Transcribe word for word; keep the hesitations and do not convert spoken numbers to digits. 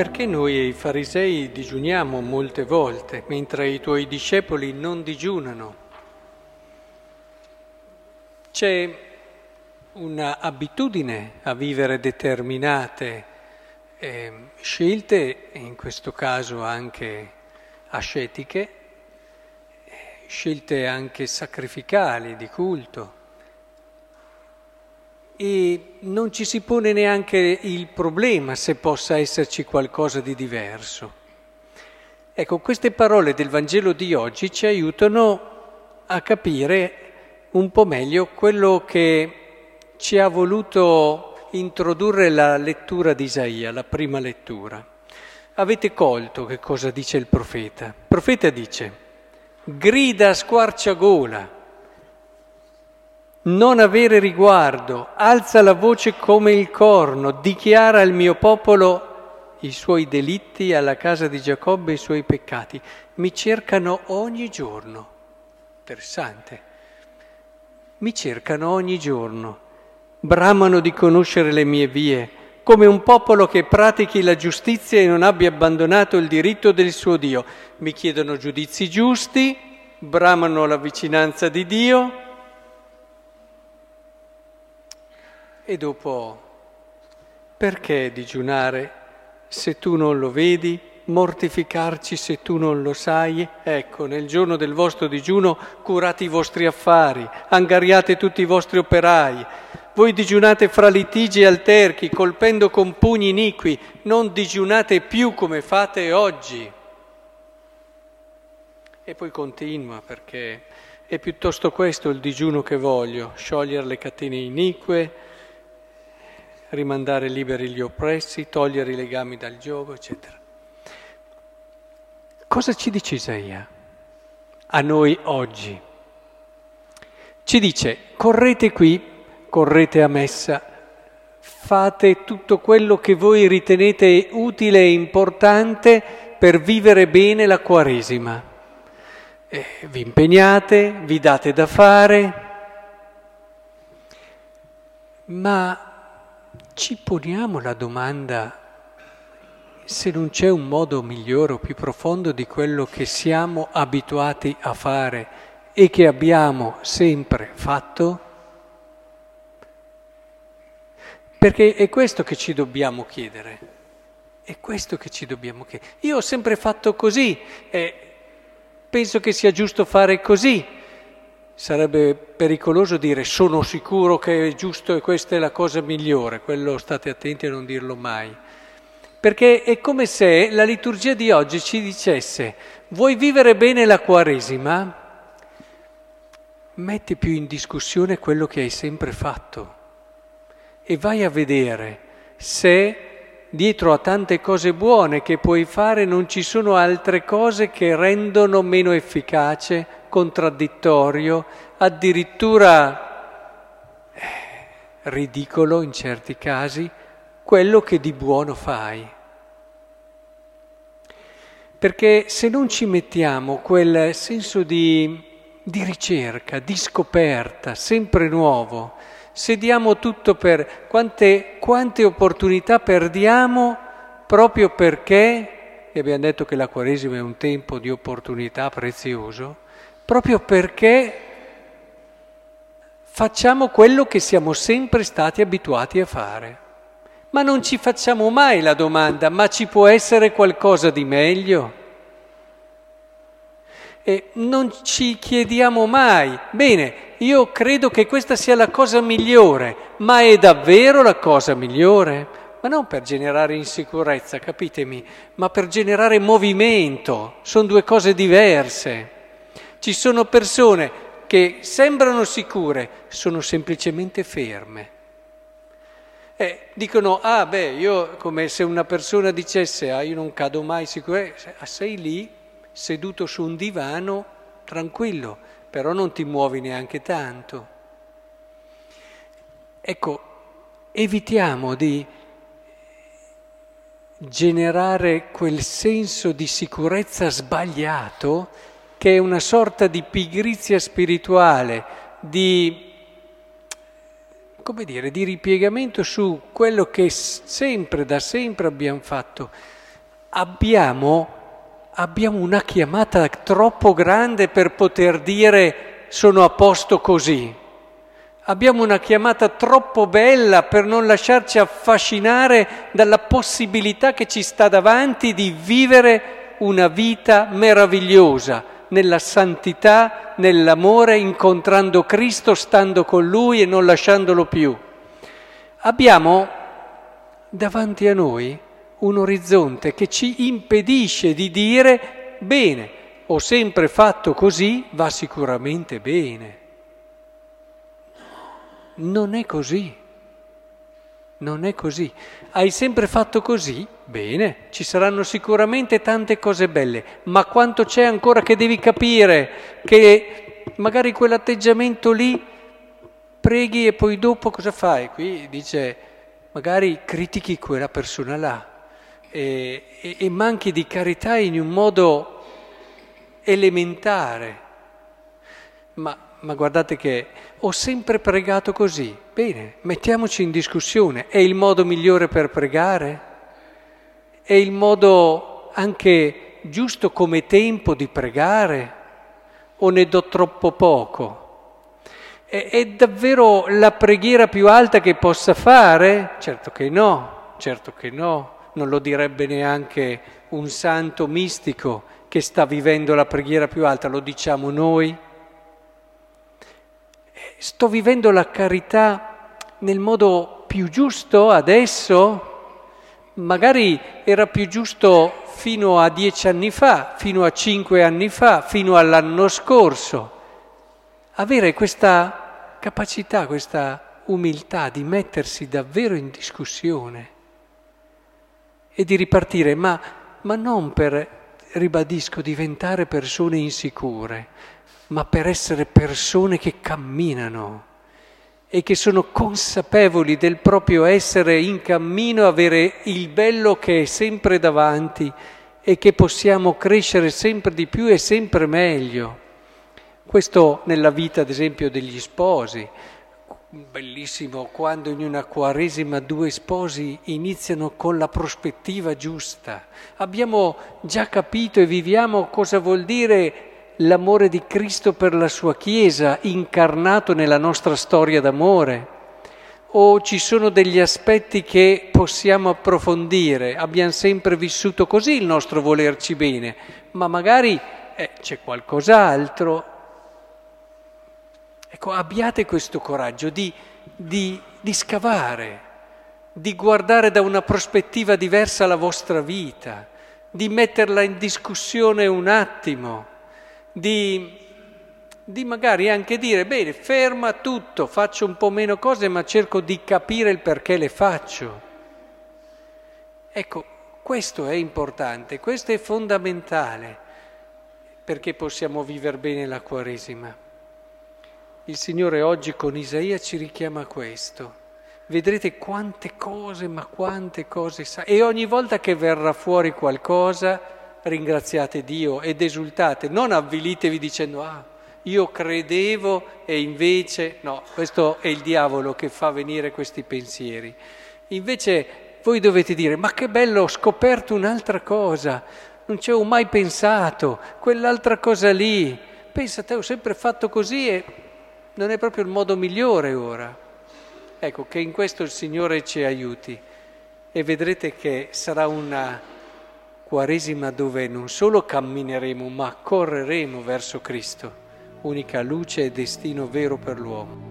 perché noi farisei digiuniamo molte volte, mentre i tuoi discepoli non digiunano? C'è un'abitudine a vivere determinate eh, scelte, in questo caso anche ascetiche, scelte anche sacrificali, di culto, e non ci si pone neanche il problema se possa esserci qualcosa di diverso. Ecco, queste parole del Vangelo di oggi ci aiutano a capire un po' meglio quello che ci ha voluto introdurre la lettura di Isaia, la prima lettura. Avete colto che cosa dice il profeta? Il profeta dice: grida a squarciagola, non avere riguardo, alza la voce come il corno, dichiara al mio popolo i suoi delitti, alla casa di Giacobbe i suoi peccati. Mi cercano ogni giorno. Interessante. Mi cercano ogni giorno, bramano di conoscere le mie vie, come un popolo che pratichi la giustizia e non abbia abbandonato il diritto del suo Dio. Mi chiedono giudizi giusti, bramano la vicinanza di Dio. E dopo, perché digiunare se tu non lo vedi, mortificarci se tu non lo sai? Ecco, nel giorno del vostro digiuno curate i vostri affari, angariate tutti i vostri operai. Voi digiunate fra litigi e alterchi, colpendo con pugni iniqui, non digiunate più come fate oggi. E poi continua, perché è piuttosto questo il digiuno che voglio, sciogliere le catene inique, rimandare liberi gli oppressi, togliere i legami dal giogo, eccetera. Cosa ci dice Isaia a noi oggi? Ci dice: correte qui, correte a messa, fate tutto quello che voi ritenete utile e importante per vivere bene la Quaresima. Eh, vi impegnate, vi date da fare, ma ci poniamo la domanda se non c'è un modo migliore o più profondo di quello che siamo abituati a fare e che abbiamo sempre fatto? Perché è questo che ci dobbiamo chiedere, è questo che ci dobbiamo chiedere. Io ho sempre fatto così, eh, penso che sia giusto fare così. Sarebbe pericoloso dire sono sicuro che è giusto e questa è la cosa migliore, quello state attenti a non dirlo mai. Perché è come se la liturgia di oggi ci dicesse: vuoi vivere bene la Quaresima? Metti più in discussione quello che hai sempre fatto e vai a vedere se dietro a tante cose buone che puoi fare non ci sono altre cose che rendono meno efficace, contraddittorio, addirittura eh, ridicolo in certi casi, quello che di buono fai. Perché se non ci mettiamo quel senso di, di ricerca, di scoperta, sempre nuovo, se diamo tutto per... Quante, quante opportunità perdiamo proprio perché, e abbiamo detto che la Quaresima è un tempo di opportunità prezioso, proprio perché facciamo quello che siamo sempre stati abituati a fare. Ma non ci facciamo mai la domanda, ma ci può essere qualcosa di meglio? E non ci chiediamo mai, bene, io credo che questa sia la cosa migliore, ma è davvero la cosa migliore? Ma non per generare insicurezza, capitemi, ma per generare movimento, sono due cose diverse. Ci sono persone che sembrano sicure, sono semplicemente ferme. Eh, dicono, ah beh, io, come se una persona dicesse, ah io non cado mai sicuro, sei lì, seduto su un divano, tranquillo, però non ti muovi neanche tanto. Ecco, evitiamo di generare quel senso di sicurezza sbagliato, che è una sorta di pigrizia spirituale, di, come dire, di ripiegamento su quello che sempre, da sempre abbiamo fatto. abbiamo, abbiamo una chiamata troppo grande per poter dire sono a posto così. Abbiamo una chiamata troppo bella per non lasciarci affascinare dalla possibilità che ci sta davanti di vivere una vita meravigliosa nella santità, nell'amore, incontrando Cristo, stando con Lui e non lasciandolo più. Abbiamo davanti a noi un orizzonte che ci impedisce di dire «Bene, ho sempre fatto così, va sicuramente bene». Non è così, non è così. Hai sempre fatto così? Bene, ci saranno sicuramente tante cose belle, ma quanto c'è ancora che devi capire, che magari quell'atteggiamento lì preghi e poi dopo cosa fai? Qui dice, magari critichi quella persona là e, e, e manchi di carità in un modo elementare, ma... Ma guardate che ho sempre pregato così. Bene, mettiamoci in discussione. È il modo migliore per pregare? È il modo anche giusto come tempo di pregare? O ne do troppo poco? È, è davvero la preghiera più alta che possa fare? Certo che no, certo che no. Non lo direbbe neanche un santo mistico che sta vivendo la preghiera più alta, lo diciamo noi. Sto vivendo la carità nel modo più giusto adesso? Magari era più giusto fino a dieci anni fa, fino a cinque anni fa, fino all'anno scorso. Avere questa capacità, questa umiltà di mettersi davvero in discussione e di ripartire, ma, ma non per, ribadisco, diventare persone insicure, ma per essere persone che camminano e che sono consapevoli del proprio essere in cammino, avere il bello che è sempre davanti e che possiamo crescere sempre di più e sempre meglio. Questo nella vita, ad esempio, degli sposi. Bellissimo quando in una Quaresima due sposi iniziano con la prospettiva giusta. Abbiamo già capito e viviamo cosa vuol dire l'amore di Cristo per la sua Chiesa incarnato nella nostra storia d'amore, o ci sono degli aspetti che possiamo approfondire? Abbiamo sempre vissuto così il nostro volerci bene, ma magari eh, c'è qualcos'altro. Ecco, abbiate questo coraggio di, di, di scavare, di guardare da una prospettiva diversa la vostra vita, di metterla in discussione un attimo, Di, di magari anche dire, bene, ferma tutto, faccio un po' meno cose, ma cerco di capire il perché le faccio. Ecco, questo è importante, questo è fondamentale, perché possiamo vivere bene la Quaresima. Il Signore oggi con Isaia ci richiama a questo. Vedrete quante cose, ma quante cose sa. E ogni volta che verrà fuori qualcosa, ringraziate Dio ed esultate, non avvilitevi dicendo ah, io credevo e invece no, questo è il diavolo che fa venire questi pensieri. Invece voi dovete dire ma che bello, ho scoperto un'altra cosa, non ci ho mai pensato, quell'altra cosa lì, pensate, ho sempre fatto così e non è proprio il modo migliore ora. Ecco, che in questo il Signore ci aiuti e vedrete che sarà una Quaresima dove non solo cammineremo, ma correremo verso Cristo, unica luce e destino vero per l'uomo.